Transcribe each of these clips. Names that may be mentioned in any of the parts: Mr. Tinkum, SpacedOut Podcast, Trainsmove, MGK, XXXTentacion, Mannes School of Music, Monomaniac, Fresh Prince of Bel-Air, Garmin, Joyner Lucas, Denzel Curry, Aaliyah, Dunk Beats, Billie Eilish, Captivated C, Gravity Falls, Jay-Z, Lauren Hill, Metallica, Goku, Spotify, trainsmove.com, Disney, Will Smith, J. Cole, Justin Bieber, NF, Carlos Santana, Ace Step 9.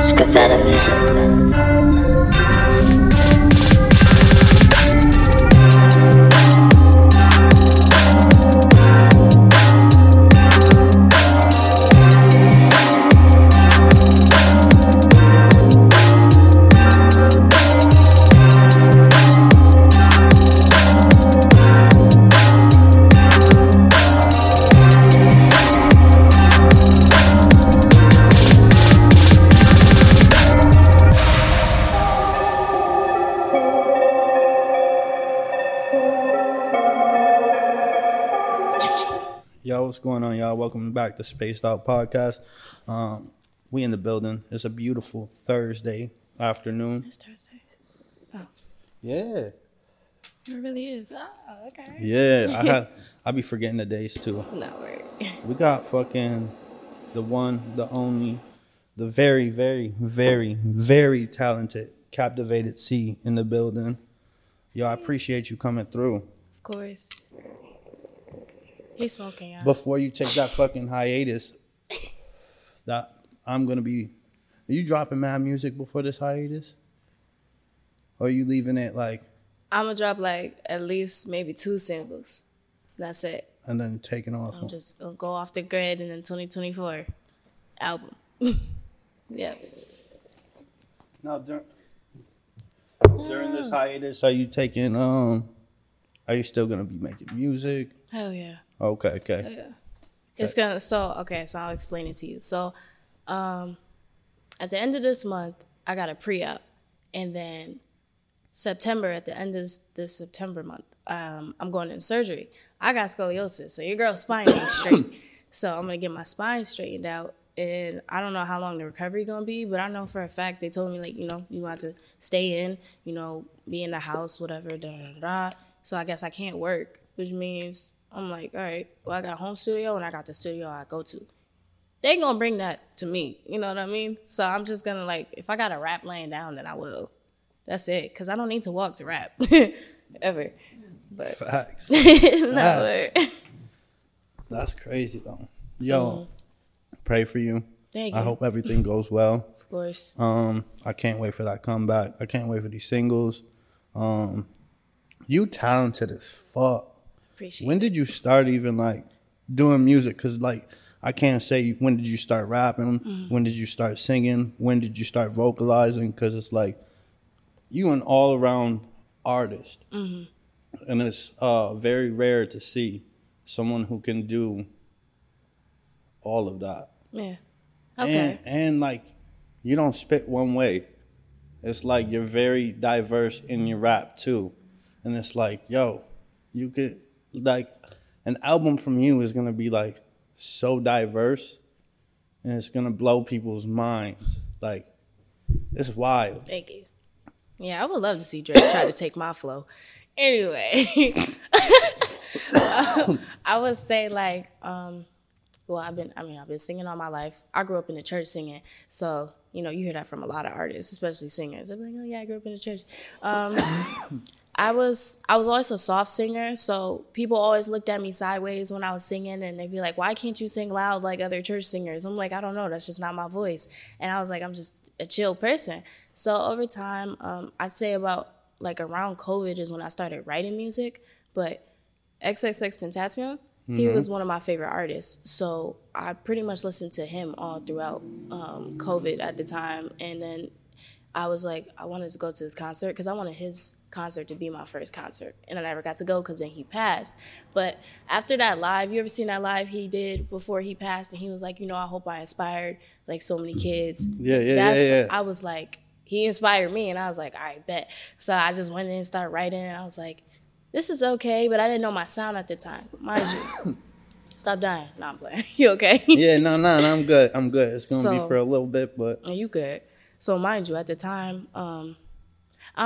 Scatter music. What's going on, y'all? Welcome back to SpacedOut Podcast. We in the building. It's a beautiful Thursday afternoon. It's Thursday. Oh. Yeah. It really is. Oh, okay. Yeah. I be forgetting the days, too. No worry. We got fucking the one, the only, the very, very, very, very talented Captivated C in the building. Yo, I appreciate you coming through. Of course. He's smoking, y'all. Before you take that fucking hiatus, that I'm gonna be. Are you dropping mad music before this hiatus? Or are you leaving it like? I'm gonna drop like at least maybe 2 singles. That's it. And then taking off. I'm just gonna go off the grid, and then 2024 album. Yeah. Now during this hiatus, are you taking? Are you still gonna be making music? Hell yeah. Okay. Oh, yeah. Okay. It's gonna so I'll explain it to you. So at the end of this month I got a pre-op, and then September, at the end of this September month, I'm going in surgery. I got scoliosis, so your girl's spine ain't straight. So I'm gonna get my spine straightened out, and I don't know how long the recovery gonna be, but I know for a fact they told me you have to stay in, be in the house, whatever, So I guess I can't work, which means I'm like, all right, well, I got home studio and I got the studio I go to. They gonna bring that to me, you know what I mean? So I'm just gonna if I got a rap laying down, then I will. That's it, because I don't need to walk to rap, ever. But facts. Facts. That's crazy, though. Yo, Pray for you. Thank you. I hope everything goes well. Of course. I can't wait for that comeback. I can't wait for these singles. You talented as fuck. When did you start even doing music? Because I can't say when did you start rapping, when did you start singing, when did you start vocalizing? Because it's you an all around artist, and it's very rare to see someone who can do all of that. Yeah, okay. And you don't spit one way. It's you're very diverse in your rap too, and it's you could. An album from you is going to be, so diverse, and it's going to blow people's minds. It's wild. Thank you. Yeah, I would love to see Drake try to take my flow. Anyway, I would say, I've been singing all my life. I grew up in the church singing, so, you hear that from a lot of artists, especially singers. They're oh, yeah, I grew up in the church. I was always a soft singer, so people always looked at me sideways when I was singing, and they'd be like, why can't you sing loud like other church singers? I'm like, I don't know, that's just not my voice. And I was like, I'm just a chill person. So over time, I'd say about around COVID is when I started writing music, but XXXTentacion, he was one of my favorite artists. So I pretty much listened to him all throughout COVID at the time, and then I was I wanted to go to his concert because I wanted his concert to be my first concert. And I never got to go because then he passed. But after that live, you ever seen that live he did before he passed? And he was I hope I inspired so many kids. Yeah, yeah. I was he inspired me. And I was all right, bet. So I just went in and started writing. And I was this is okay. But I didn't know my sound at the time. Mind you. Stop dying. No, I'm playing. You okay? Yeah, no, I'm good. I'm good. It's going to be for a little bit, but. You good. So mind you, at the time, I'm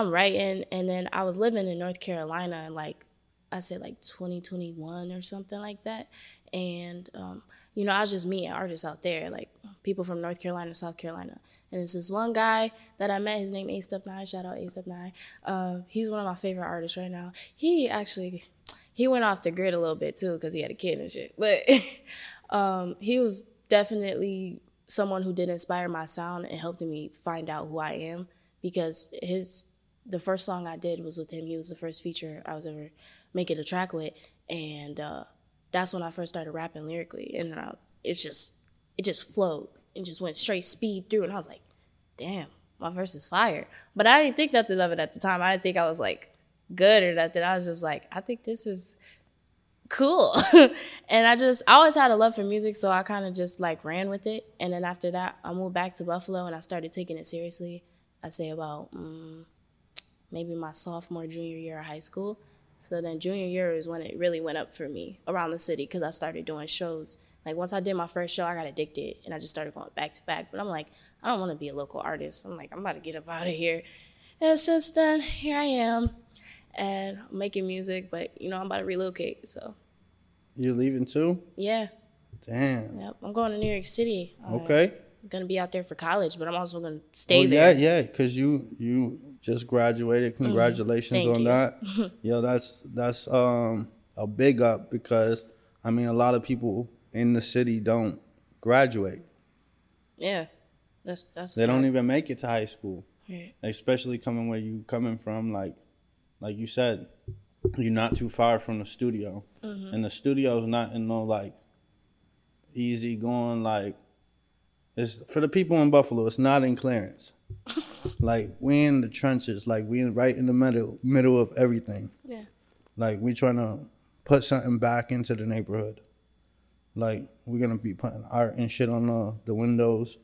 writing, and then I was living in North Carolina in 2021 or something like that. And, I was just meeting artists out there, people from North Carolina, South Carolina. And there's this one guy that I met, his name Ace Step 9, shout out Ace Step 9. He's one of my favorite artists right now. He actually, he went off the grid a little bit too because he had a kid and shit. But he was definitely someone who did inspire my sound and helped me find out who I am, because the first song I did was with him. He was the first feature I was ever making a track with, and that's when I first started rapping lyrically. And it just flowed and just went straight speed through, and I was like, damn, my verse is fire. But I didn't think nothing of it at the time. I didn't think I was like good or nothing. I was just like, I think this is cool. And I always had a love for music, so I kind of just like ran with it. And then after that, I moved back to Buffalo and I started taking it seriously. I'd say about maybe my sophomore, junior year of high school. So then junior year is when it really went up for me around the city, because I started doing shows. Like, once I did my first show, I got addicted, and I just started going back to back. But I'm like, I don't want to be a local artist. I'm like, I'm about to get up out of here. And since then, here I am, and I'm making music, but, I'm about to relocate, so. You're leaving, too? Yeah. Damn. Yep, I'm going to New York City. Okay. I'm going to be out there for college, but I'm also going to stay there. Yeah, because you just graduated. Congratulations on that. Yo, that's a big up, because, a lot of people in the city don't graduate. Yeah. They don't even make it to high school. Yeah. Especially coming where you coming from, like you said, you're not too far from the studio. Mm-hmm. And the studio's not in no like easy going, like, it's for the people in Buffalo, it's not in Clarence. Like, we in the trenches, like we right in the middle of everything. Yeah. Like, we trying to put something back into the neighborhood. Like, we're going to be putting art and shit on the windows.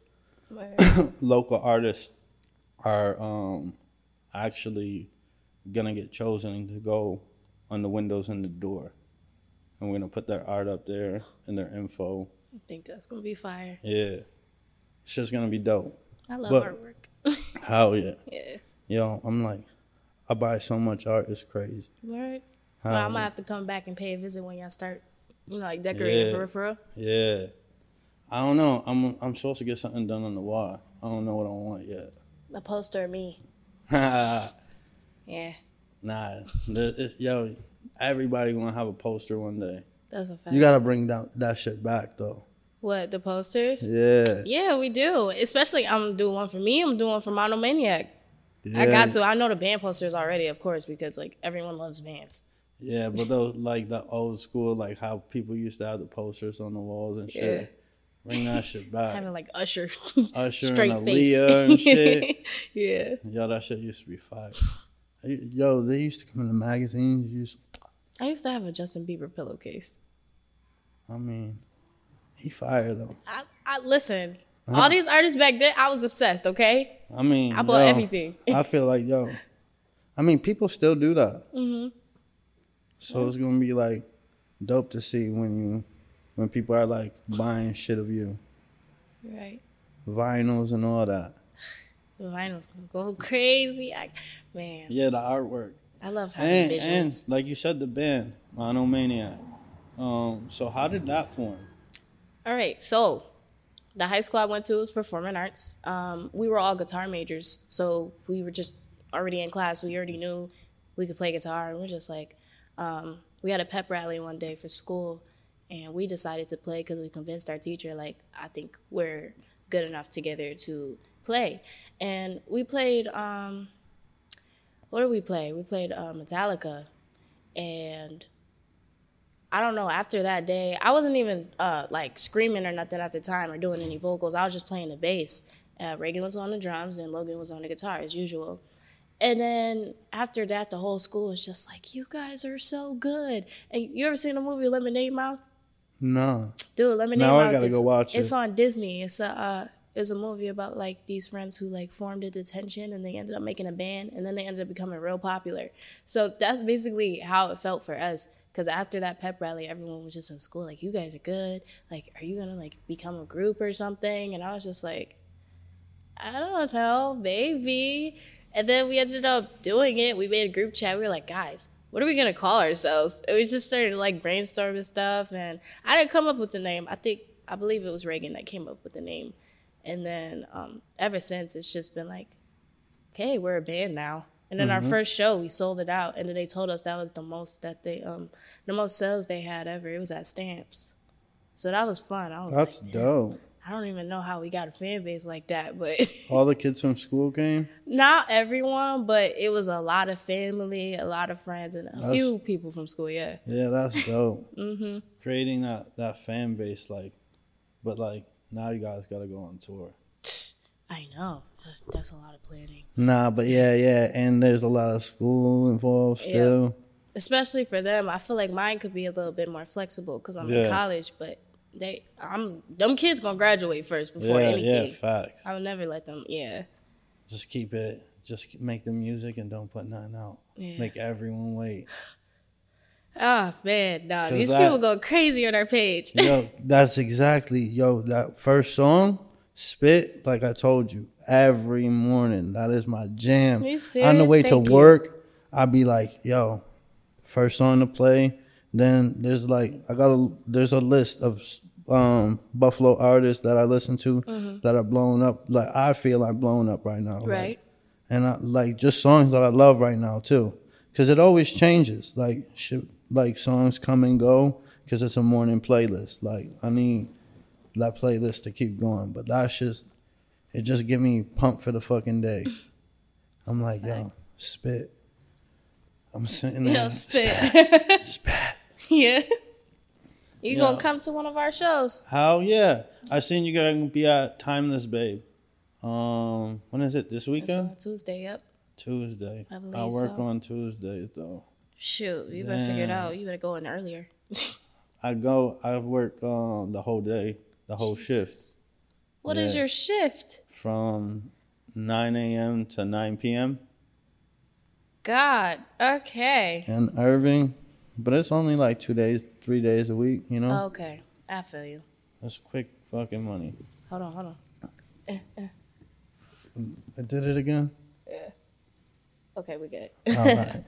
Local artists are actually going to get chosen to go on the windows and the door. And we're going to put their art up there and their info. I think that's going to be fire. Yeah. It's just going to be dope. I love artwork. Hell yeah. Yeah. Yo, I'm like, I buy so much art, it's crazy. Right. Well, I'm going to have to come back and pay a visit when y'all start. Like decorating for real? Yeah. I don't know. I'm supposed to get something done on the wall. I don't know what I want yet. A poster of me. Yeah. Nah. Yo, everybody going to have a poster one day. That's a fact. You got to bring that shit back, though. What, the posters? Yeah. Yeah, we do. Especially, I'm doing one for me. I'm doing one for Monomaniac. Yeah. I got to. I know the band posters already, of course, because, like, everyone loves bands. Yeah, but those, like, the old school, like how people used to have the posters on the walls and shit. Yeah. Bring that shit back. Having like Usher straight and face. Aaliyah and shit. Yeah. Yo, that shit used to be fire. Yo, they used to come in the magazines. I used to have a Justin Bieber pillowcase. He fire though. I listen. All these artists back then, I was obsessed. Okay. I bought everything. I feel like people still do that. Mm-hmm. So it's gonna be like dope to see when people are like buying shit of you. Right. Vinyls and all that. The vinyls gonna go crazy. Man. Yeah, the artwork. I love having visions. And like you said, the band, Monomaniac. So how did that form? All right, so the high school I went to was performing arts. We were all guitar majors, so we were just already in class. We already knew we could play guitar, and we're just like, we had a pep rally one day for school, and we decided to play because we convinced our teacher, like, I think we're good enough together to play. And we played, what did we play? We played Metallica, and I don't know, after that day, I wasn't even like screaming or nothing at the time or doing any vocals. I was just playing the bass. Reagan was on the drums and Logan was on the guitar as usual. And then after that, the whole school was just like, you guys are so good. And you ever seen the movie Lemonade Mouth? No. Dude, Lemonade Mouth. I gotta go watch it. It's on Disney. It's a movie about like these friends who like formed a detention and they ended up making a band and then they ended up becoming real popular. So that's basically how it felt for us. Because after that pep rally, everyone was just in school like, you guys are good. Like, are you gonna like become a group or something? And I was just like, I don't know, maybe. And then we ended up doing it. We made a group chat. We were like, guys, what are we going to call ourselves? And we just started, like, brainstorming stuff. And I didn't come up with the name. I believe it was Reagan that came up with the name. And then ever since, it's just been like, okay, we're a band now. And then our first show, we sold it out, and then they told us that was the most that they the most sales they had ever. It was at Stamps, so that was fun. I was like, "Damn, dope." I don't even know how we got a fan base like that, but all the kids from school came. Not everyone, but it was a lot of family, a lot of friends, and a few people from school. Yeah, yeah, that's dope. Creating that fan base, like, but like now you guys gotta go on tour. I know. That's a lot of planning. Nah, but yeah. And there's a lot of school involved still. Yeah. Especially for them. I feel like mine could be a little bit more flexible because I'm in college, but them kids going to graduate first before anything. Yeah, facts. I would never let them, Just keep it. Just make the music and don't put nothing out. Yeah. Make everyone wait. Oh, man, nah. These people go crazy on our page. Yo, that first song, Spit, like I told you. Every morning, that is my jam. On the way to work, I be like, "Yo, first song to play." Then there's like, there's a list of Buffalo artists that I listen to that are blowing up. Like I feel I'm blowing up right now, right? And I, like just songs that I love right now too, because it always changes. Like songs come and go because it's a morning playlist. Like I need that playlist to keep going, but that's just. It just get me pumped for the fucking day. I'm like, yo, spit. I'm sitting there. Yo, spit. Spat. Yeah. You going to come to one of our shows? Hell yeah. I seen you going to be at Timeless Babe. When is it? This weekend? It's on Tuesday, yep. Tuesday. I believe so. I work on Tuesdays, though. Shoot. You better figure it out. You better go in earlier. I work the whole day, the whole shift. What is your shift? From 9 a.m. to 9 p.m. God, okay. And Irving, but it's only like 3 days a week, you know? Okay, I feel you. That's quick fucking money. Hold on. I did it again? Yeah. Okay, we good. All right.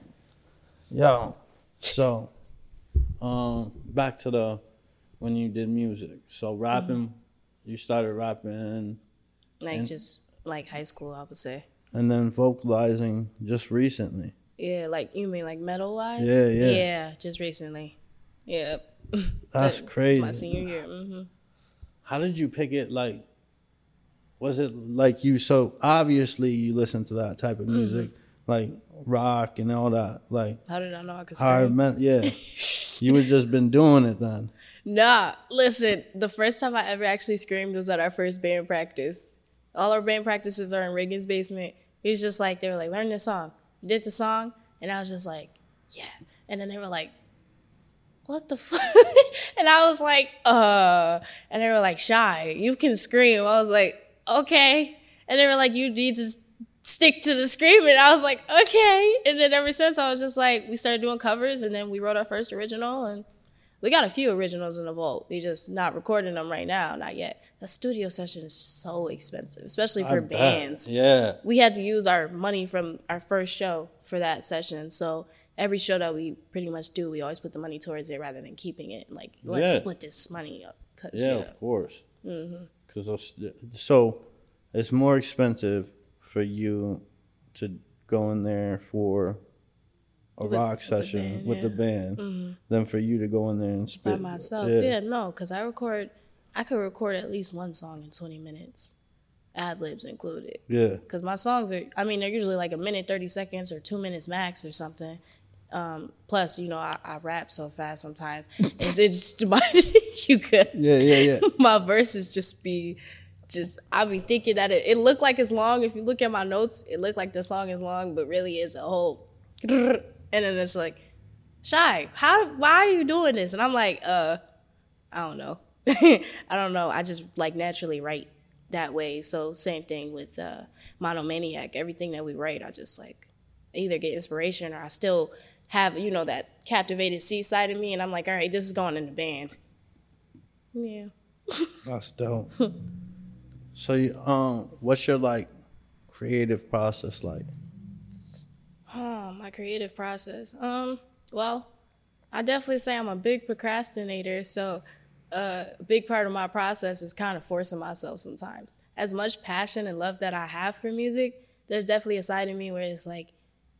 Yo, so back to when you did music. So rapping... You started rapping. Just high school, I would say. And then vocalizing just recently. Yeah, you mean metal-wise? Yeah. Yeah, just recently. Yeah. That's crazy. My senior year. How did you pick it? Was it you? So obviously you listen to that type of music, like rock and all that. How did I know I could scream? Yeah. You would just been doing it then. Nah, listen, the first time I ever actually screamed was at our first band practice. All our band practices are in Reagan's basement. It was just they were learn this song. Did the song, and I was just yeah. And then they were what the fuck? And I was and they were Shy, you can scream. I was okay. And they were you need to stick to the screaming. I was okay. And then ever since, I was just we started doing covers, and then we wrote our first original, and we got a few originals in the vault. We just not recording them right now, not yet. The studio session is so expensive, especially for bands. Yeah. We had to use our money from our first show for that session. So every show that we pretty much do, we always put the money towards it rather than keeping it. Let's split this money up. Yeah, of course. So it's more expensive for you to go in there for a rock session with the band than for you to go in there and spit. By myself, because I could record at least one song in 20 minutes, ad-libs included. Yeah. Because my songs are, they're usually a minute, 30 seconds, or 2 minutes max or something. Plus, I rap so fast sometimes. It's just my, you could. Yeah. My verses just I be thinking that it looked like it's long. If you look at my notes, it looked like the song is long, but really it's a whole... And then it's Shy, why are you doing this? And I'm I don't know. I don't know. I just naturally write that way. So same thing with Monomaniac. Everything that we write, I just either get inspiration or I still have, that Captivated C side of me. And I'm all right, this is going in the band. Yeah. That's dope. So what's your creative process like? Oh, my creative process. Well, I definitely say I'm a big procrastinator, so a big part of my process is kind of forcing myself sometimes. As much passion and love that I have for music, there's definitely a side of me where it's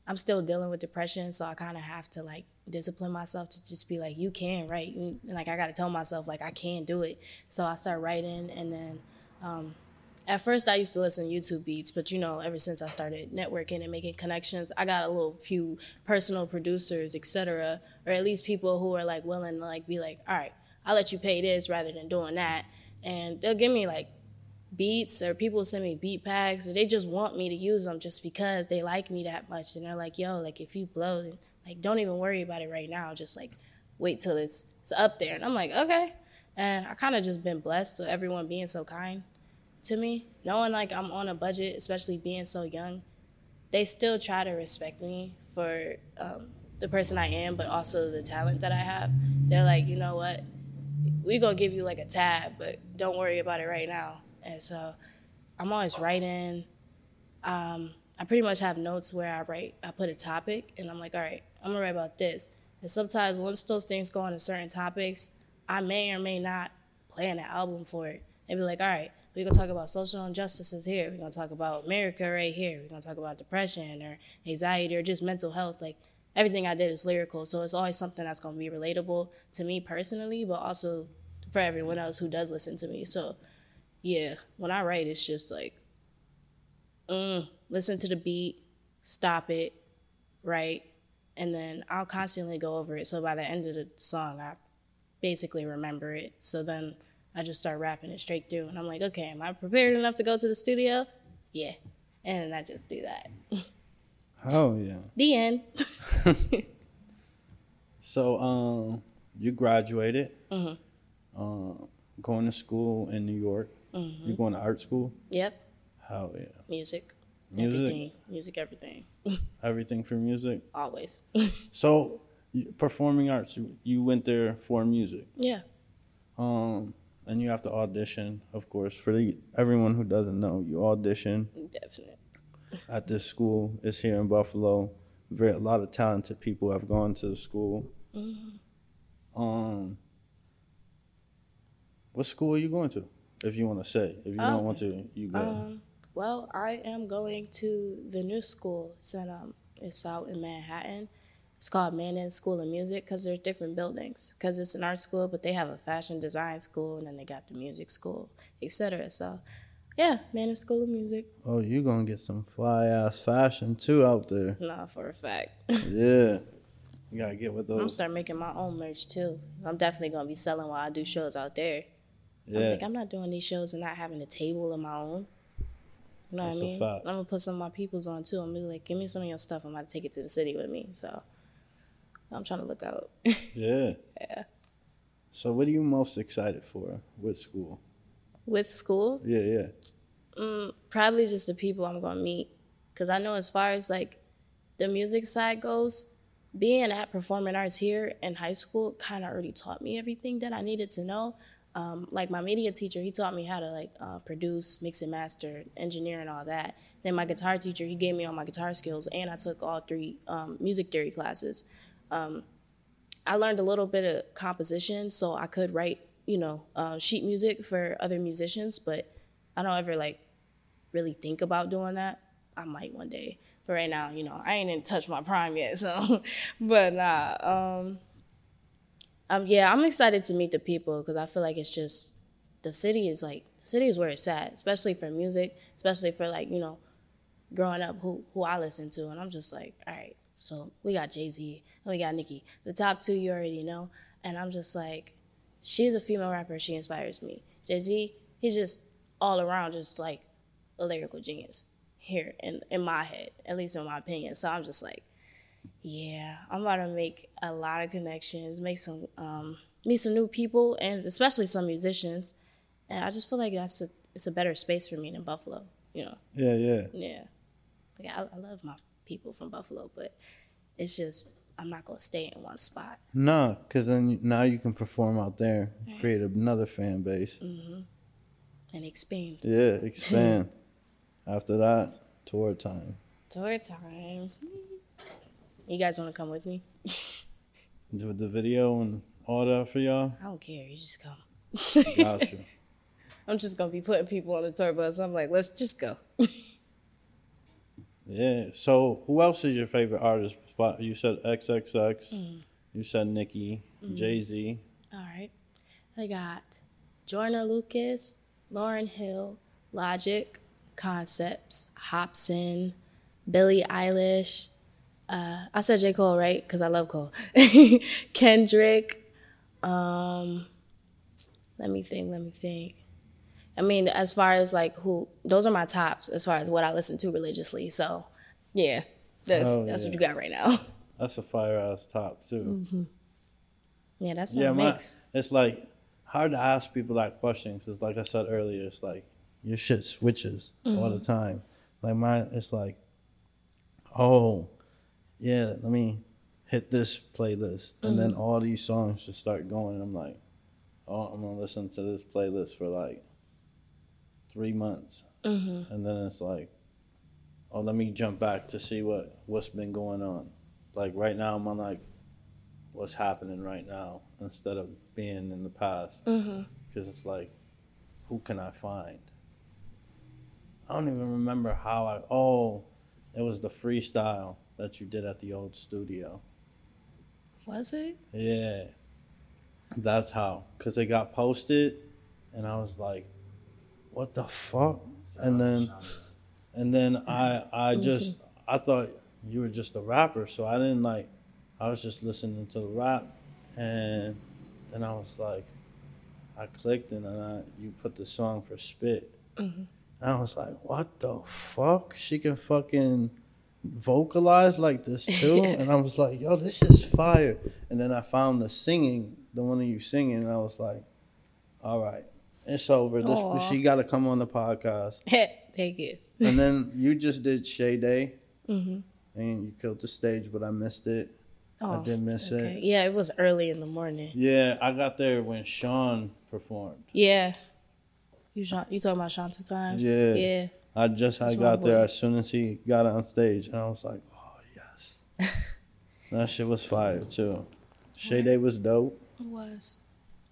I'm still dealing with depression, so I kind of have to, like, discipline myself to just be like, you can write. And, like, I got to tell myself, like, I can do it. So I start writing, and then at first I used to listen to YouTube beats, but, you know, ever since I started networking and making connections, I got a little few personal producers, et cetera, or at least people who are, like, willing to, like, be like, all right, I'll let you pay this rather than doing that. And they'll give me, like, beats, or people send me beat packs, or they just want me to use them just because they like me that much. And they're like, yo, like, if you blow, then, like, don't even worry about it right now. Just, like, wait till it's up there. And I'm like, okay. And I kind of just been blessed with everyone being so kind to me. Knowing, like, I'm on a budget, especially being so young, they still try to respect me for the person I am, but also the talent that I have. They're like, you know what? We're going to give you, like, a tab, but don't worry about it right now. And so I'm always writing. I pretty much have notes where I write, I put a topic, and I'm like, all right, I'm going to write about this. And sometimes once those things go into certain topics, I may or may not plan an album for it. They'd be like, all right, we're going to talk about social injustices here. We're going to talk about America right here. We're going to talk about depression or anxiety or just mental health. Like, everything I did is lyrical, so it's always something that's going to be relatable to me personally, but also for everyone else who does listen to me. So, yeah, when I write, it's just like, listen to the beat, stop it, write, and then I'll constantly go over it. So by the end of the song, I basically remember it. So then I just start rapping it straight through, and I'm like, okay, am I prepared enough to go to the studio? Yeah, and I just do that. Oh, yeah. The end. So, you graduated, mm-hmm. Going to school in New York. Mm-hmm. You're going to art school? Yep. Hell yeah. Music? Everything. Everything for music? Always. So, performing arts, you went there for music? Yeah. And you have to audition, of course. For everyone who doesn't know, you audition. Definitely. At this school. It's here in Buffalo. A lot of talented people have gone to the school. Mm-hmm. What school are you going to? If you want to say. If you don't want to, you go. Well, I am going to the new school. It's out in Manhattan. It's called Mannes School of Music because there's different buildings. Because it's an art school, but they have a fashion design school, and then they got the music school, et cetera. So, yeah, Mannes School of Music. Oh, you're going to get some fly-ass fashion, too, out there. Nah, for a fact. Yeah. You got to get with those. I'm going to start making my own merch, too. I'm definitely going to be selling while I do shows out there. Yeah. I'm like, I'm not doing these shows and not having a table of my own. You know what I mean? Fact. I'm going to put some of my peoples on, too. I'm going to be like, give me some of your stuff. I'm going to take it to the city with me. So I'm trying to look out. Yeah. Yeah. So what are you most excited for with school? With school? Yeah, yeah. Probably just the people I'm going to meet. Because I know as far as, like, the music side goes, being at performing arts here in high school kind of already taught me everything that I needed to know. Like, my media teacher, he taught me how to, like, produce, mix and master, engineer and all that. Then my guitar teacher, he gave me all my guitar skills, and I took all three music theory classes. I learned a little bit of composition, so I could write, you know, sheet music for other musicians, but I don't ever, like, really think about doing that. I might one day, but right now, you know, I ain't in touch my prime yet, so, but nah, yeah, I'm excited to meet the people, because I feel like it's just, the city is where it's at, especially for music, especially for, like, you know, growing up, who I listen to, and I'm just like, all right, so we got Jay-Z, and we got Nicki, the top two you already know, and I'm just like, she's a female rapper. She inspires me. Jay-Z, he's just all around just, like, a lyrical genius here in my head, at least in my opinion. So I'm just like, yeah, I'm about to make a lot of connections, meet some new people, and especially some musicians. And I just feel like it's a better space for me than Buffalo, you know? Yeah, yeah. Yeah. Like, I love my people from Buffalo, but it's just, I'm not going to stay in one spot. No, because then now you can perform out there, create another fan base. Mm-hmm. And expand. Yeah, expand. After that, tour time. Tour time. You guys want to come with me? Do the video and all that for y'all? I don't care. You just come. Gotcha. I'm just going to be putting people on the tour bus. I'm like, let's just go. Yeah. So who else is your favorite artist? You said XXX. Mm. You said Nicki, Jay-Z. All right. I got Joyner Lucas, Lauryn Hill, Logic, Concepts, Hobson, Billie Eilish. I said J. Cole, right? Because I love Cole. Kendrick. Let me think. I mean, as far as like who, those are my tops as far as what I listen to religiously. So, yeah, that's what you got right now. That's a fire-ass top, too. Mm-hmm. Yeah, that's what it makes. It's like hard to ask people that question because, like I said earlier, it's like your shit switches all the time. Like mine, it's like, oh, yeah, let me hit this playlist. And then all these songs just start going. And I'm like, oh, I'm going to listen to this playlist for like 3 months. Mm-hmm. And then it's like, oh, let me jump back to see what's been going on. Like right now, I'm on like what's happening right now instead of being in the past. Because it's like, who can I find? I don't even remember how it was the freestyle that you did at the old studio. Was it? Yeah. That's how. Because it got posted and I was like, what the fuck? And then I just, I thought you were just a rapper. So I didn't like, I was just listening to the rap. And then I was like, I clicked and then you put the song for Spit. Mm-hmm. And I was like, what the fuck? She can fucking vocalize like this too? And I was like, yo, this is fire. And then I found the singing, the one of you singing. And I was like, all right, it's over. She got to come on the podcast. Thank you. And then you just did Shay Day. Mm-hmm. And you killed the stage, but I missed it. Oh, I did miss it. Yeah, it was early in the morning. Yeah, I got there when Sean performed. Yeah. You talking about Sean 2 times? Yeah. Yeah. I got there as soon as he got on stage, and I was like, oh, yes. That shit was fire, too. Shay Day was dope. It was.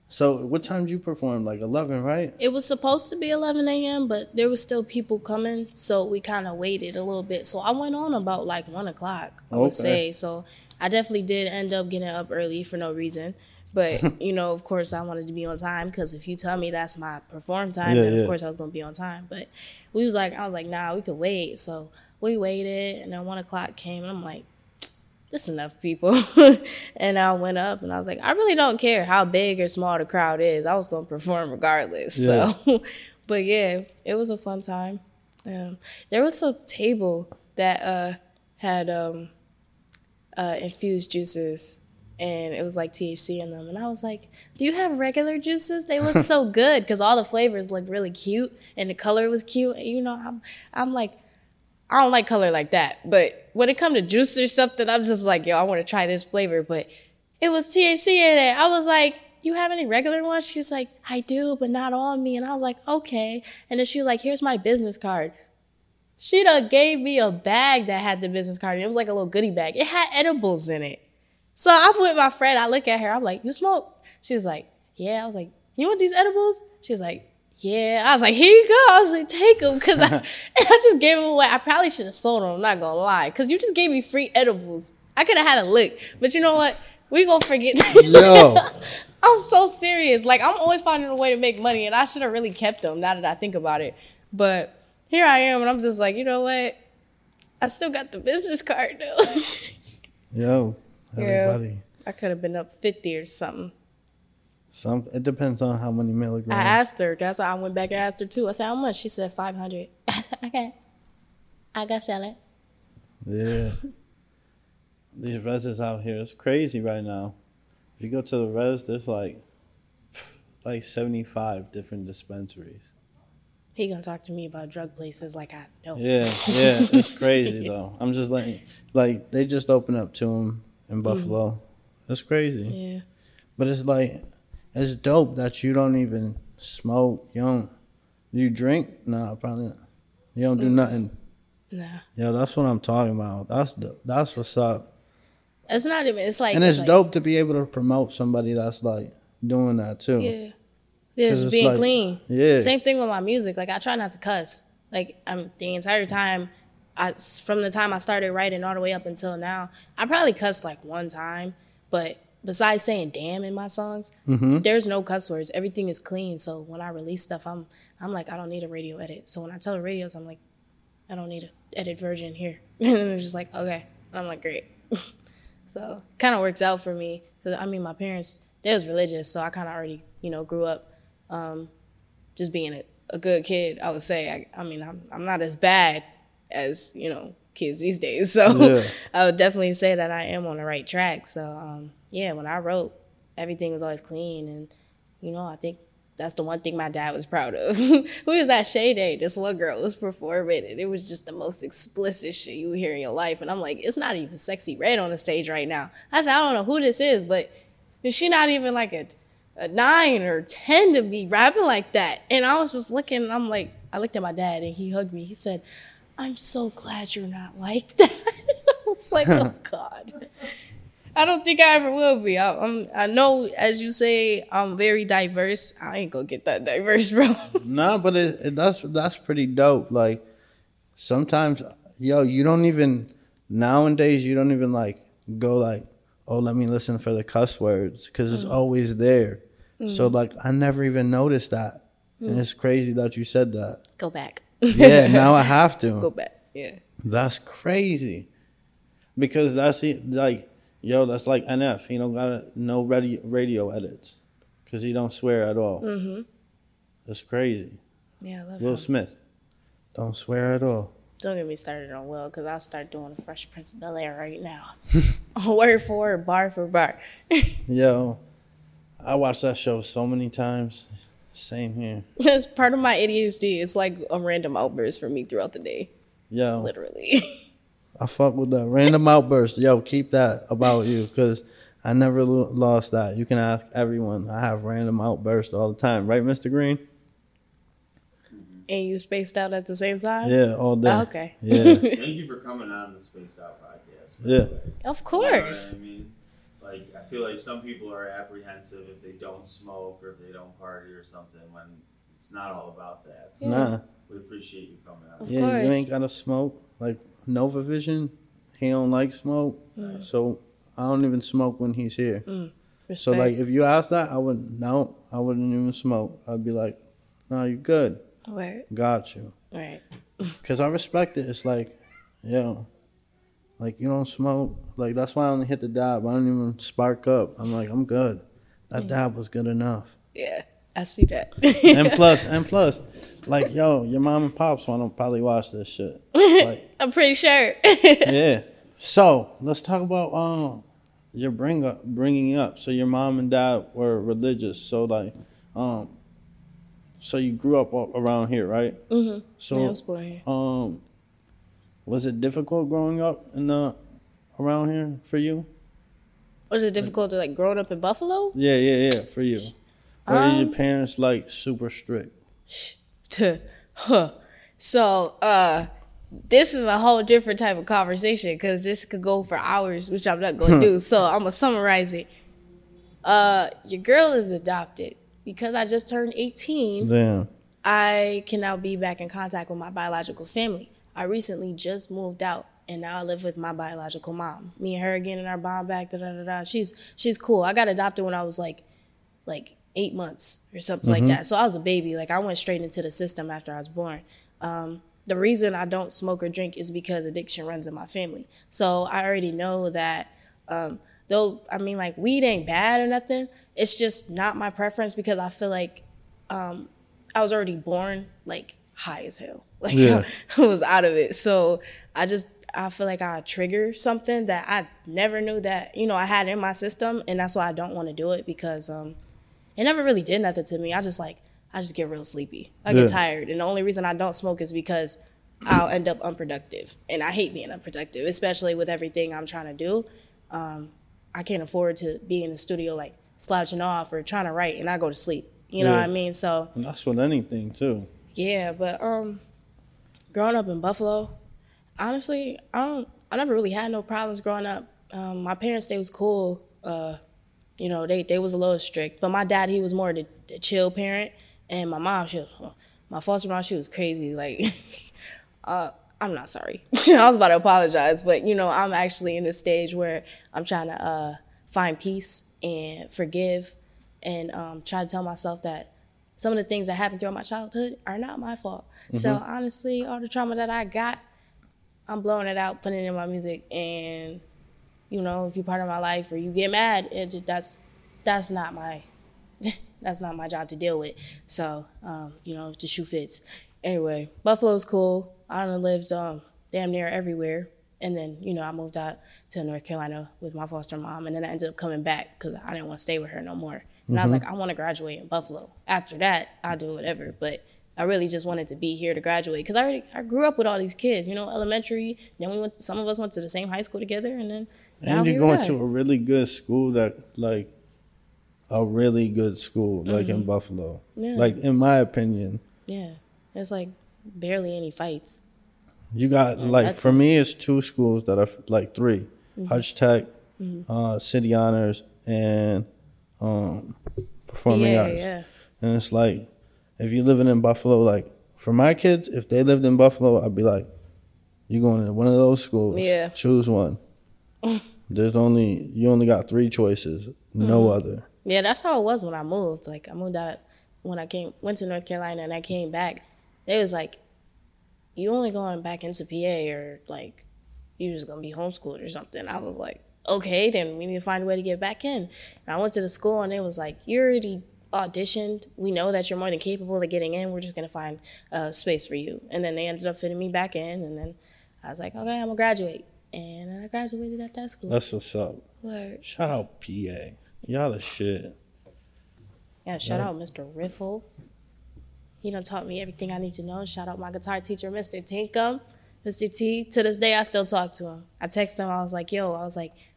So what time did you perform? Like 11, right? It was supposed to be 11 a.m., but there was still people coming, so we kind of waited a little bit. So I went on about like 1 o'clock, I would say. So I definitely did end up getting up early for no reason. But, you know, of course, I wanted to be on time because if you tell me that's my perform time, then of course I was going to be on time. But I was like, nah, we could wait. So we waited, and then 1 o'clock came, and I'm like, just enough people. And I went up, and I was like, I really don't care how big or small the crowd is. I was going to perform regardless. Yeah. So, but, yeah, it was a fun time. There was a table that had infused juices. And it was like THC in them. And I was like, do you have regular juices? They look so good because all the flavors looked really cute and the color was cute. And, you know, I'm like, I don't like color like that. But when it comes to juice or something, I'm just like, yo, I want to try this flavor. But it was THC in it. I was like, you have any regular ones? She was like, I do, but not on me. And I was like, okay. And then she was like, here's my business card. She done gave me a bag that had the business card. And it was like a little goodie bag. It had edibles in it. So I'm with my friend. I look at her. I'm like, you smoke? She's like, yeah. I was like, you want these edibles? She's like, yeah. I was like, here you go. I was like, take them. Because I just gave them away. I probably should have sold them. I'm not going to lie. Because you just gave me free edibles. I could have had a lick. But you know what? We going to forget that. Yo. I'm so serious. Like, I'm always finding a way to make money. And I should have really kept them now that I think about it. But here I am. And I'm just like, you know what? I still got the business card, though. Yo. Everybody. Yeah, I could have been up 50 or something. It depends on how many milligrams. I asked her. That's why I went back and asked her, too. I said, how much? She said, 500. Okay. I got salad. Yeah. These reses out here, it's crazy right now. If you go to the res, there's like 75 different dispensaries. He gonna talk to me about drug places like I know. Yeah, it's crazy, though. I'm just like, they just open up to them. In Buffalo. That's crazy. Yeah. But it's like, it's dope that you don't even smoke. You drink? Nah, probably not. You don't do nothing. Nah. Yo, that's what I'm talking about. That's what's up. It's not even, it's like. And it's like, dope to be able to promote somebody that's like doing that too. Yeah. Just being clean. Yeah. Same thing with my music. Like I try not to cuss. Like I'm the entire time from the time I started writing all the way up until now, I probably cussed like one time, but besides saying damn in my songs, there's no cuss words. Everything is clean. So when I release stuff, I'm like, I don't need a radio edit. So when I tell the radios, I'm like, I don't need an edit version here. And they're just like, okay. And I'm like, great. So it kind of works out for me. Because, I mean, my parents, they was religious, so I kind of already, you know, grew up just being a good kid, I would say. I mean, I'm not as bad as, you know, kids these days. So yeah. I would definitely say that I am on the right track. So, yeah, when I wrote, everything was always clean. And, you know, I think that's the one thing my dad was proud of. We was at Shea Day. This one girl was performing, and it was just the most explicit shit you hear in your life. And I'm like, it's not even Sexy Red on the stage right now. I said, I don't know who this is, but she not even like a 9 or 10 to be rapping like that. And I was just looking, and I'm like, I looked at my dad, and he hugged me. He said, I'm so glad you're not like that. I was like, oh, God. I don't think I ever will be. I know, as you say, I'm very diverse. I ain't gonna get that diverse, bro. Nah, but that's pretty dope. Like, sometimes, yo, you don't even, nowadays, you don't even, like, go like, oh, let me listen for the cuss words, because it's always there. So, like, I never even noticed that. And it's crazy that you said that. Go back. Yeah, now I have to. Go back, yeah. That's crazy. Because that's, like... Yo, that's like NF. He don't got no radio edits because he don't swear at all. That's crazy. Yeah, I love Will Smith. Don't swear at all. Don't get me started on Will, because I'll start doing the Fresh Prince of Bel-Air right now. Word for word, bar for bar. Yo, I watched that show so many times. Same here. It's part of my ADHD. It's like a random outburst for me throughout the day. Yo. Literally. I fuck with that. Random outburst. Yo, keep that about you, because I never lost that. You can ask everyone. I have random outbursts all the time. Right, Mr. Green? And you spaced out at the same time? Yeah, all day. Oh, okay. Yeah. Thank you for coming on the Spaced Out Podcast. Yeah. Of course. You know what I mean? Like, I feel like some people are apprehensive if they don't smoke or if they don't party or something, when it's not all about that. So nah. We appreciate you coming out. Of course. You ain't got to smoke. Like, Nova Vision, he don't like smoke, so I don't even smoke when he's here. So like, if you ask that, I wouldn't even smoke. I'd be like, no, you good. Right. Got you. Right. Because I respect it. It's like, yo, like, you don't smoke. Like, that's why I only hit the dab. I don't even spark up. I'm like, I'm good. That dab was good enough. Yeah, I see that. and plus, like, yo, your mom and pops want to probably watch this shit. Like, I'm pretty sure. Yeah. So let's talk about your bringing up. So your mom and dad were religious. So like, so you grew up around here, right? So yeah, I was born here. Was it difficult growing up around here for you? Was it difficult to growing up in Buffalo? Yeah, for you. Or are your parents like super strict? So this is a whole different type of conversation, because this could go for hours, which I'm not going to do. So I'm going to summarize it. Your girl is adopted. Because I just turned 18, damn. I can now be back in contact with my biological family. I recently just moved out, and now I live with my biological mom. Me and her again, and our bond back, da-da-da-da. She's cool. I got adopted when I was like 8 months or something like that. So I was a baby. Like, I went straight into the system after I was born. The reason I don't smoke or drink is because addiction runs in my family. So I already know that, though, I mean, like, weed ain't bad or nothing. It's just not my preference, because I feel like I was already born, like, high as hell. Like, yeah. I was out of it. So I feel like I trigger something that I never knew that, you know, I had in my system. And that's why I don't want to do it, because it never really did nothing to me. I just get real sleepy. I get tired. And the only reason I don't smoke is because I'll end up unproductive. And I hate being unproductive, especially with everything I'm trying to do. I can't afford to be in the studio, like, slouching off or trying to write, and I go to sleep. You know what I mean? So, and that's with anything, too. Yeah, but growing up in Buffalo, honestly, I never really had no problems growing up. My parents, they was cool. You know, they was a little strict. But my dad, he was more the chill parent. And my mom, my foster mom, she was crazy. Like, I'm not sorry. I was about to apologize, but, you know, I'm actually in this stage where I'm trying to find peace and forgive and try to tell myself that some of the things that happened throughout my childhood are not my fault. Mm-hmm. So, honestly, all the trauma that I got, I'm blowing it out, putting it in my music. And, you know, if you're part of my life or you get mad, that's not my job to deal with. So, you know, if the shoe fits. Anyway, Buffalo's cool. I lived damn near everywhere. And then, you know, I moved out to North Carolina with my foster mom. And then I ended up coming back because I didn't want to stay with her no more. And mm-hmm. I was like, I want to graduate in Buffalo. After that, I'll do whatever. But I really just wanted to be here to graduate because I grew up with all these kids, you know, elementary. Then some of us went to the same high school together. And then now you're going to a really good school mm-hmm. in Buffalo. Yeah. Like, in my opinion. Yeah. It's like barely any fights. You got, like, for me, it's two schools that are, like, three. Mm-hmm. Hutch Tech, mm-hmm. City Honors, and Performing Arts. Yeah. And it's like, if you're living in Buffalo, like, for my kids, if they lived in Buffalo, I'd be like, you're going to one of those schools. Yeah. Choose one. You only got three choices. Mm-hmm. No other. Yeah, that's how it was when I moved. Like, I moved out when I went to North Carolina and I came back. It was like, you only going back into PA or, like, you're just going to be homeschooled or something. I was like, okay, then we need to find a way to get back in. And I went to the school, and it was like, you already auditioned. We know that you're more than capable of getting in. We're just going to find a space for you. And then they ended up fitting me back in, and then I was like, okay, I'm going to graduate. And then I graduated at that school. That's what's up. Word. Shout out PA. Y'all the shit. Yeah, shout out Mr. Riffle. He done taught me everything I need to know. Shout out my guitar teacher, Mr. Tinkum, Mr. T. To this day, I still talk to him. I text him. I was like,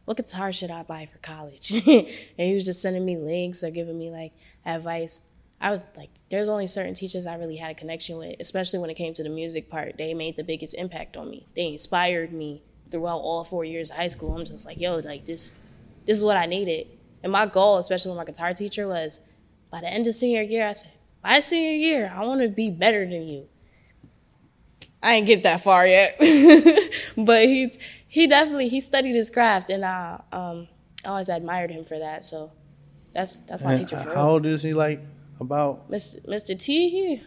what guitar should I buy for college? And he was just sending me links or giving me, like, advice. I was like, there's only certain teachers I really had a connection with, especially when it came to the music part. They made the biggest impact on me. They inspired me throughout all 4 years of high school. I'm just like, yo, like, this is what I needed. And my goal, especially with my guitar teacher, was by the end of senior year, I said, my senior year, I want to be better than you. I ain't get that far yet. But he definitely studied his craft, and I always admired him for that. So that's my teacher for real. How old is he, like, about? Mr. T?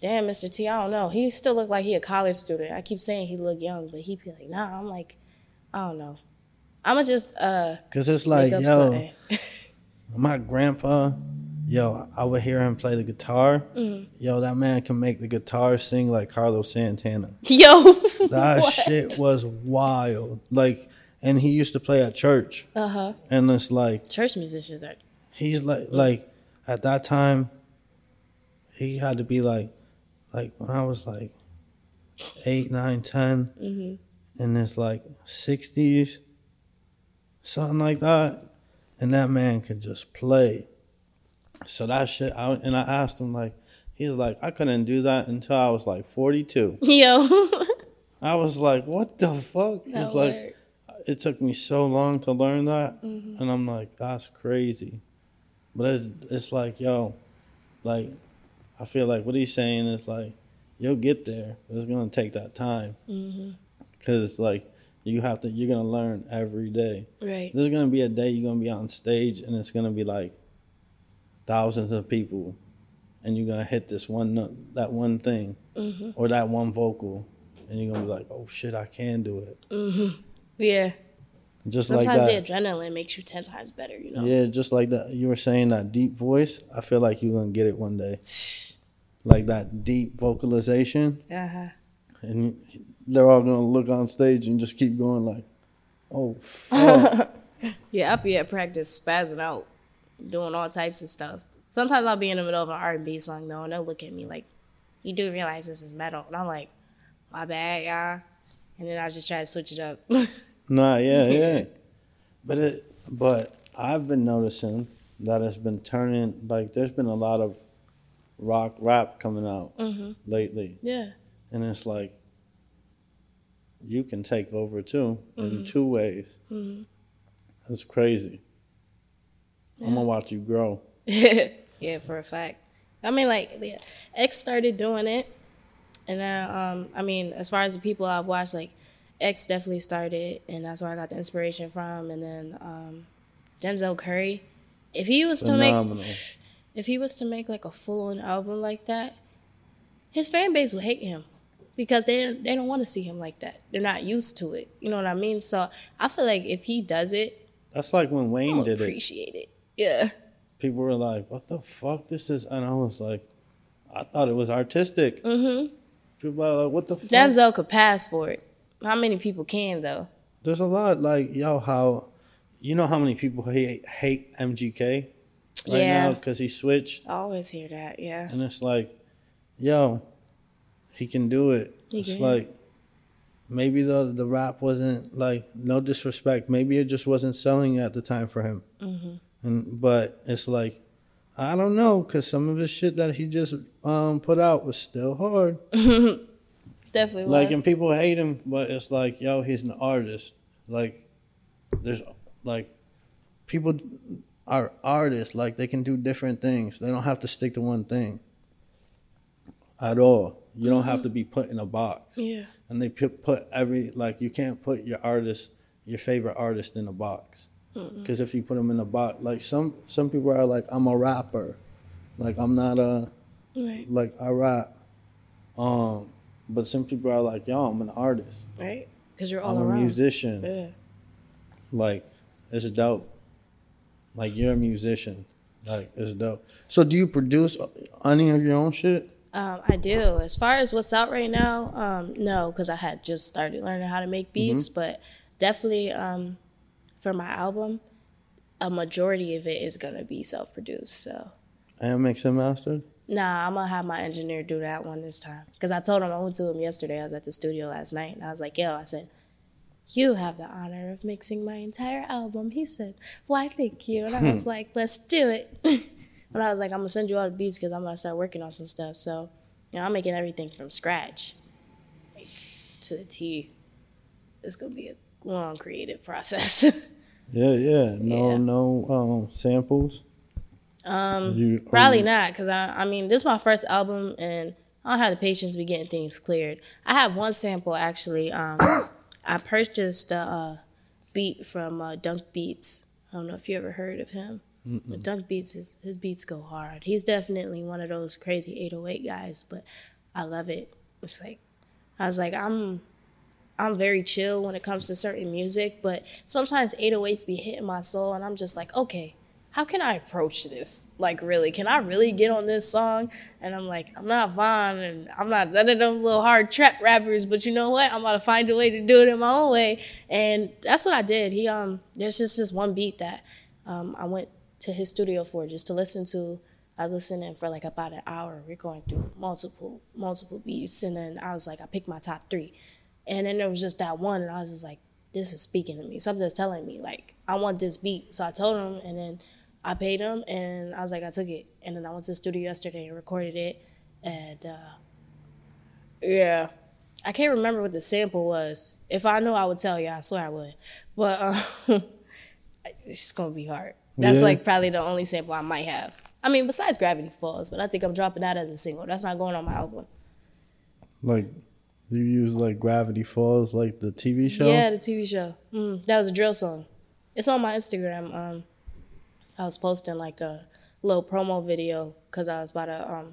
Damn, Mr. T, I don't know. He still look like he a college student. I keep saying he look young, but he be like, nah, I'm like, I don't know. I'm going to just because it's like, yo, my grandpa, yo, I would hear him play the guitar. Mm-hmm. Yo, that man can make the guitar sing like Carlos Santana. Yo, that shit was wild. Like, and he used to play at church. Uh-huh. And it's like, church musicians are. He's like, mm-hmm. like at that time, he had to be like when I was like 8, 9, 10, mm-hmm. in his like 60s, something like that, and that man could just play. So that shit, I asked him, like, he's like, I couldn't do that until I was, like, 42. Yo. I was like, what the fuck? He's like, it took me so long to learn that. Mm-hmm. And I'm like, that's crazy. But it's like, yo, like, I feel like what he's saying is, like, you'll get there. It's going to take that time. Because, mm-hmm. like, you're going to learn every day. Right. There's going to be a day you're going to be on stage, and it's going to be, like, thousands of people, and you're gonna hit this one note, that one thing, mm-hmm. or that one vocal, and you're gonna be like, oh shit, I can do it. Mm-hmm. Yeah. Just sometimes like that. Sometimes the adrenaline makes you 10 times better, you know? Yeah, just like that. You were saying that deep voice, I feel like you're gonna get it one day. Like that deep vocalization. Uh-huh. And they're all gonna look on stage and just keep going like, oh fuck. Yeah, I'll be at practice spazzing out, doing all types of stuff. Sometimes I'll be in the middle of an R&B song, though, and they'll look at me like, you do realize this is metal. And I'm like, my bad, y'all. And then I just try to switch it up. Nah, yeah. But I've been noticing that it's been turning, like, there's been a lot of rock rap coming out mm-hmm. lately. Yeah. And it's like, you can take over, too, mm-hmm. in two ways. Mm-hmm. That's crazy. Yeah. I'm going to watch you grow. Yeah, for a fact. I mean, like, yeah, X started doing it. And now, I mean, as far as the people I've watched, like, X definitely started, and that's where I got the inspiration from. And then Denzel Curry, if he was to make like a full-on album like that, his fan base would hate him because they don't want to see him like that. They're not used to it. You know what I mean? So I feel like if he does it, that's like when Wayne did it. Appreciate it. Yeah. People were like, "What the fuck? This is," and I was like, "I thought it was artistic." Mm-hmm. People are like, "What the fuck?" Denzel could pass for it. How many people can, though? There's a lot. Like, yo, how many people hate MGK right now because he switched? I always hear that, yeah. And it's like, yo, he can do it. It's like, maybe the rap wasn't, like, no disrespect. Maybe it just wasn't selling at the time for him. Mm-hmm. But it's like, I don't know, because some of his shit that he just put out was still hard. Definitely was. Like, and people hate him, but it's like, yo, he's an artist. Like, there's, like, people are artists. Like, they can do different things. They don't have to stick to one thing at all. You don't have to be put in a box. Yeah. And they put you can't put your favorite artist in a box. Because if you put them in a box, like, some people are like, I'm a rapper. Like, I'm not a, right. Like, I rap. But some people are like, yo, I'm an artist. Right? Because you're all around. I'm a musician. Yeah. Like, it's dope. Like, you're a musician. Like, it's dope. So do you produce any of your own shit? I do. As far as what's out right now, no, because I had just started learning how to make beats. Mm-hmm. But definitely for my album, a majority of it is going to be self-produced. So. And mixed and mastered? Nah, I'm going to have my engineer do that one this time. Because I told him, I went to him yesterday. I was at the studio last night, and I was like, yo, I said, you have the honor of mixing my entire album. He said, why, thank you. And I was like, let's do it. And I was like, I'm going to send you all the beats because I'm going to start working on some stuff. So, you know, I'm making everything from scratch, like, to the T. It's going to be a long creative process. Yeah. No samples? Probably not, because I mean, this is my first album, and I don't have the patience to be getting things cleared. I have one sample, actually. I purchased a beat from Dunk Beats. I don't know if you ever heard of him. Mm-mm. But Dunk Beats, his beats go hard. He's definitely one of those crazy 808 guys, but I love it. It's like, I was like, I'm very chill when it comes to certain music, but sometimes 808s be hitting my soul, and I'm just like, okay, how can I approach this? Like, really, can I really get on this song? And I'm like, I'm not Von, and I'm not none of them little hard trap rappers, but you know what? I'm about to find a way to do it in my own way. And that's what I did. He, there's just this one beat that I went to his studio for just to listen to. I listened in for like about an hour. We're going through multiple beats. And then I was like, I picked my top three. And then there was just that one, and I was just like, this is speaking to me. Something's telling me, like, I want this beat. So I told him, and then I paid him, and I was like, I took it. And then I went to the studio yesterday and recorded it. And, yeah, I can't remember what the sample was. If I knew, I would tell you. I swear I would. But it's going to be hard. That's, like, probably the only sample I might have. I mean, besides Gravity Falls, but I think I'm dropping that as a single. That's not going on my album. Like, you use, like, Gravity Falls, like the TV show? Yeah, the TV show. That was a drill song. It's on my Instagram. I was posting like a little promo video because I was about to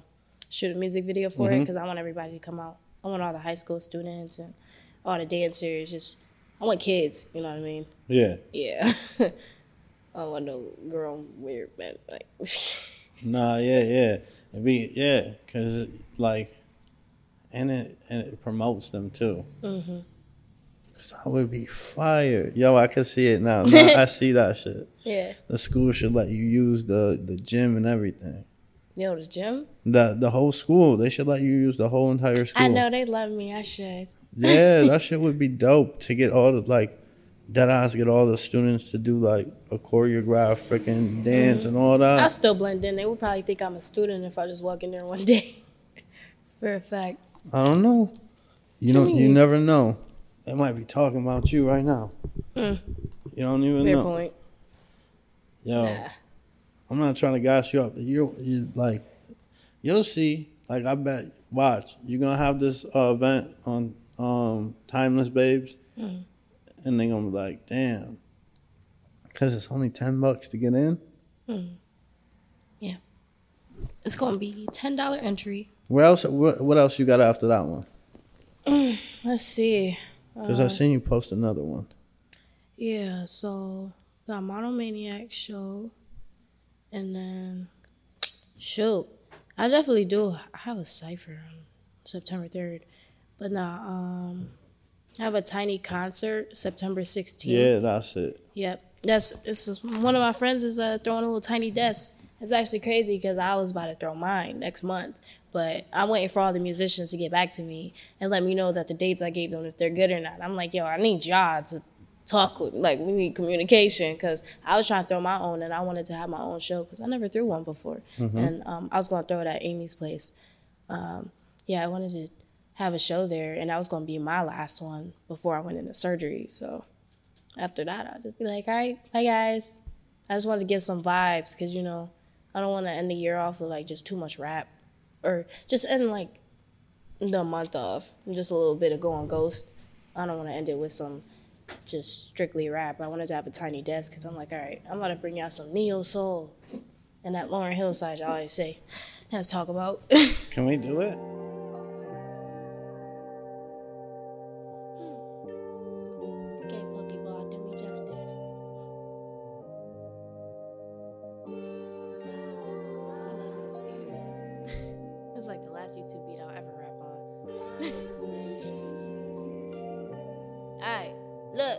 shoot a music video for it because I want everybody to come out. I want all the high school students and all the dancers. Just, I want kids, you know what I mean? Yeah. Yeah. I don't want no grown weird man. Like. Nah, yeah. Because like, and it promotes them too. Mm-hmm. Cause I would be fired. Yo, I can see it now. I see that shit. Yeah. The school should let you use the gym and everything. Yo, the gym? The whole school. They should let you use the whole entire school. I know, they love me. I should. Yeah, that shit would be dope to get all the, like, deadass, get all the students to do, like, a choreographed freaking dance and all that. I still blend in. They would probably think I'm a student if I just walk in there one day. For a fact. I don't know. You never know. They might be talking about you right now. You don't even know. Fair point. Yo, nah. I'm not trying to gas you up. You'll see. Like, I bet, watch, you're going to have this event on Timeless Babes, and they're going to be like, damn, because it's only $10 to get in? Yeah. It's going to be $10 entry. Where else? What else you got after that one? Let's see. Because I've seen you post another one. Yeah, so got Monomaniac show, and then, shoot, I definitely do. I have a cypher on September 3rd, but nah, I have a tiny concert September 16th. Yeah, that's it. Yep, it's one of my friends is throwing a little tiny desk. It's actually crazy because I was about to throw mine next month, but I'm waiting for all the musicians to get back to me and let me know that the dates I gave them, if they're good or not. I'm like, yo, I need y'all to talk with, like, we need communication, because I was trying to throw my own, and I wanted to have my own show because I never threw one before. Mm-hmm. And I was going to throw it at Amy's place. I wanted to have a show there, and that was going to be my last one before I went into surgery. So after that, I'll just be like, all right, hi guys. I just wanted to get some vibes because, you know, I don't want to end the year off with, like, just too much rap, or just end, like, the month off. Just a little bit of Going Ghost. I don't want to end it with some just strictly rap. I wanted to have a tiny desk because I'm like, all right, I'm about to bring y'all some neo soul and that Lauren Hill side y'all always say, let's talk about. Can we do it? Okay, Monkey Ball, do me justice. I love this beat. It's like the last YouTube beat I'll ever rap on. All right. Look,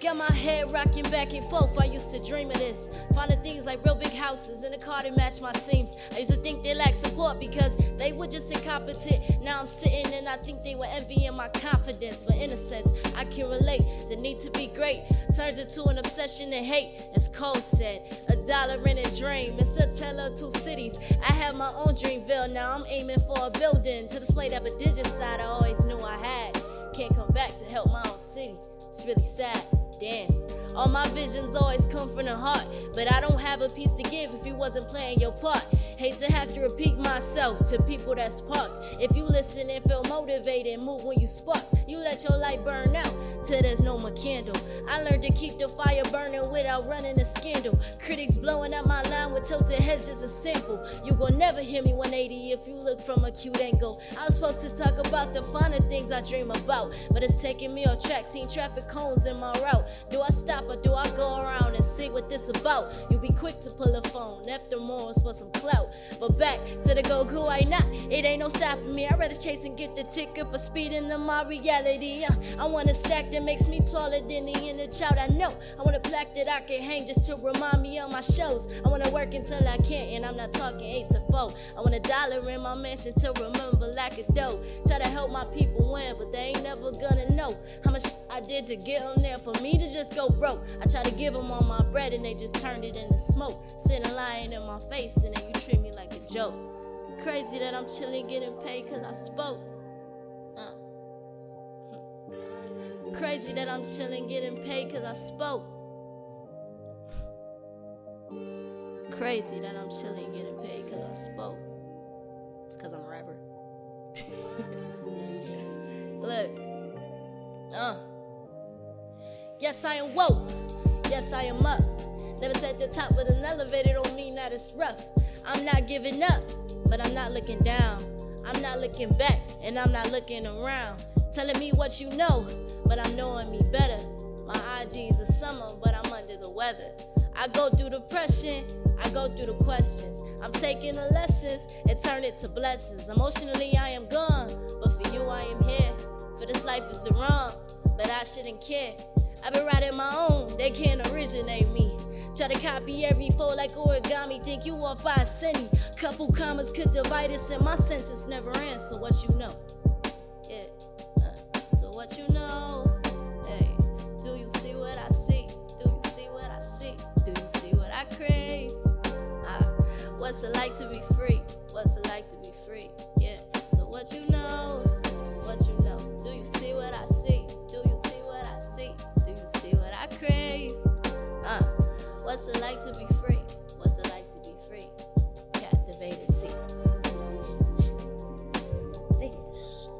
got my head rocking back and forth, I used to dream of this. Finding things like real big houses in a car that match my seams. I used to think they lacked support because they were just incompetent. Now I'm sitting and I think they were envying my confidence. But in a sense, I can relate. The need to be great turns into an obsession and hate. As Cole said, $1 in a dream, it's a tale of two cities. I have my own Dreamville, now I'm aiming for a building to display that prodigious side I always knew I had. Can't come back to help my own city. It's really sad, damn. All my visions always come from the heart, but I don't have a piece to give if you wasn't playing your part. Hate to have to repeat myself to people that's parked. If you listen and feel motivated, move when you spark. You let your light burn out till there's no more candle. I learned to keep the fire burning without running a scandal. Critics blowing up my line with tilted heads just a sample. You gon' never hear me 180 if you look from a cute angle. I was supposed to talk about the finer things I dream about, but it's taking me off track, seen traffic cones in my route. Do I stop or do I go around and see what this about? You be quick to pull a phone, after morals for some clout. But back to the Goku, I not, it ain't no stopping me. I'd rather chase and get the ticket for speeding to my reality. I want a stack that makes me taller than the inner child I know. I want a plaque that I can hang just to remind me of my shows. I want to work until I can't, and I'm not talking 8 to 4. I want $1 in my mansion to remember like a dough. Try to help my people win, but they ain't never gonna know how much I did to get them there. For me to just go broke, I try to give them all my bread and they just turned it into smoke. Sitting lying in my face and then you treat me like a joke. Crazy that I'm chilling getting paid cause I spoke. Crazy that I'm chilling getting paid cause I spoke. Crazy that I'm chilling getting paid cause I spoke. It's cause I'm a rapper. Look. Yes, I am woke. Yes, I am up. Never set the top with an elevator, don't mean that it's rough. I'm not giving up, but I'm not looking down. I'm not looking back, and I'm not looking around. Telling me what you know, but I'm knowing me better. My IG's a summer, but I'm under the weather. I go through depression, I go through the questions. I'm taking the lessons and turn it to blessings. Emotionally, I am gone, but for you, I am here. For this life is the wrong, but I shouldn't care. I've been writing my own, they can't originate me. Try to copy every fold like origami, think you off by a centi. Couple commas could divide us and my sentence never ends. So what you know? Yeah. So what you know? Hey, do you see what I see? Do you see what I see? Do you see what I crave? What's it like to be free? What's it like to be free? Yeah. So what you know? What you know? Do you see what I see? Do you see what I see? Do you see what I crave? What's it like to be free? What's it like to be free? Captivated C.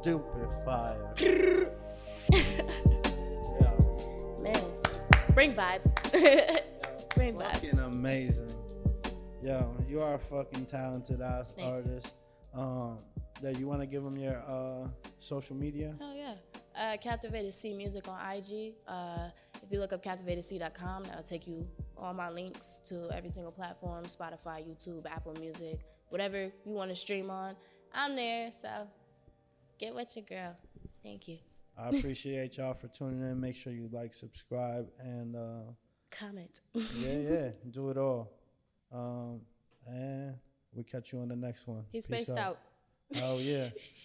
stupid fire. Yo. Man, bring vibes. Bring fucking vibes. Fucking amazing. Yo, you are a fucking talented ass artist. That you want to give them your social media? Hell yeah. Captivated C Music on IG. If you look up CaptivatedC.com, that'll take you all my links to every single platform, Spotify, YouTube, Apple Music, whatever you want to stream on. I'm there, so get with your girl. Thank you. I appreciate y'all for tuning in. Make sure you like, subscribe, and... comment. Yeah. Do it all. And we'll catch you on the next one. He's Peace spaced out. Oh, yeah.